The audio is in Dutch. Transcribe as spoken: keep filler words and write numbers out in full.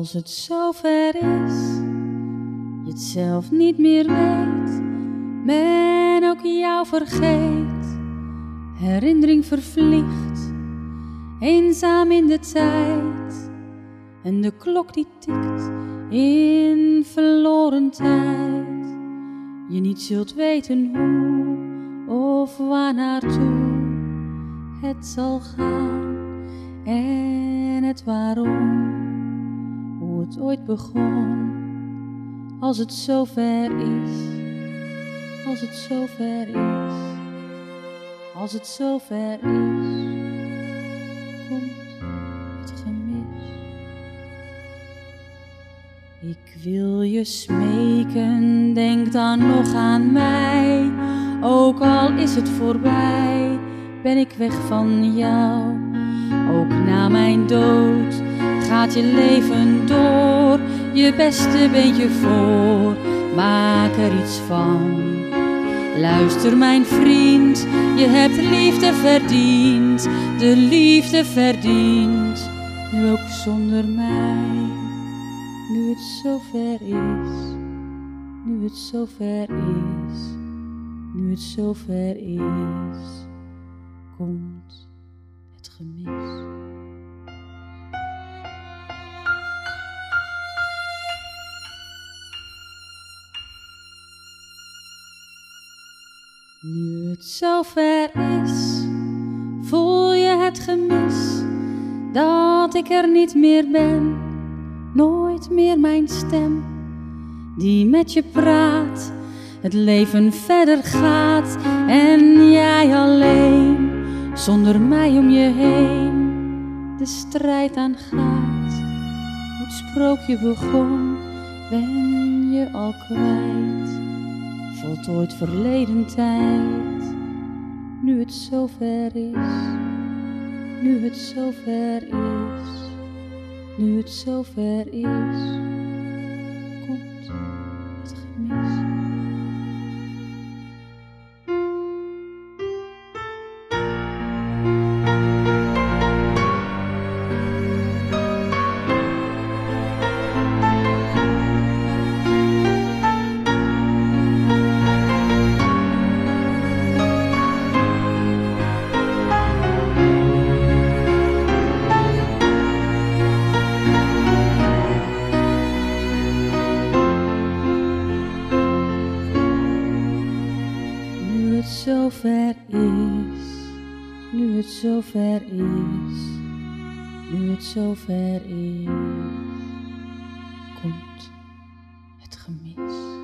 Als het zover is, je het zelf niet meer weet, men ook jou vergeet, herinnering vervliegt, eenzaam in de tijd, en de klok die tikt in verloren tijd. Je niet zult weten hoe of waar naartoe het zal gaan en het waarom, hoe het ooit begon. Als het zover is, als het zover is, als het zover is, komt het gemis. Ik wil je smeken, denk dan nog aan mij, ook al is het voorbij, ben ik weg van jou. Ook na mijn dood gaat je leven door, je beste beentje voor, maak er iets van. Luister mijn vriend, je hebt liefde verdiend, de liefde verdient, nu ook zonder mij. Nu het zover is, nu het zover is, nu het zover is, komt het gemis. Nu het zover is, voel je het gemis, dat ik er niet meer ben, nooit meer mijn stem, die met je praat, het leven verder gaat, en jij alleen, zonder mij om je heen, de strijd aangaat, hoe het sprookje begon, ben je al kwijt. Voltooid verleden tijd, nu het zover is, nu het zover is, nu het zover is, komt het gemis. Zover is, nu het zover is, nu het zover is, komt het gemis.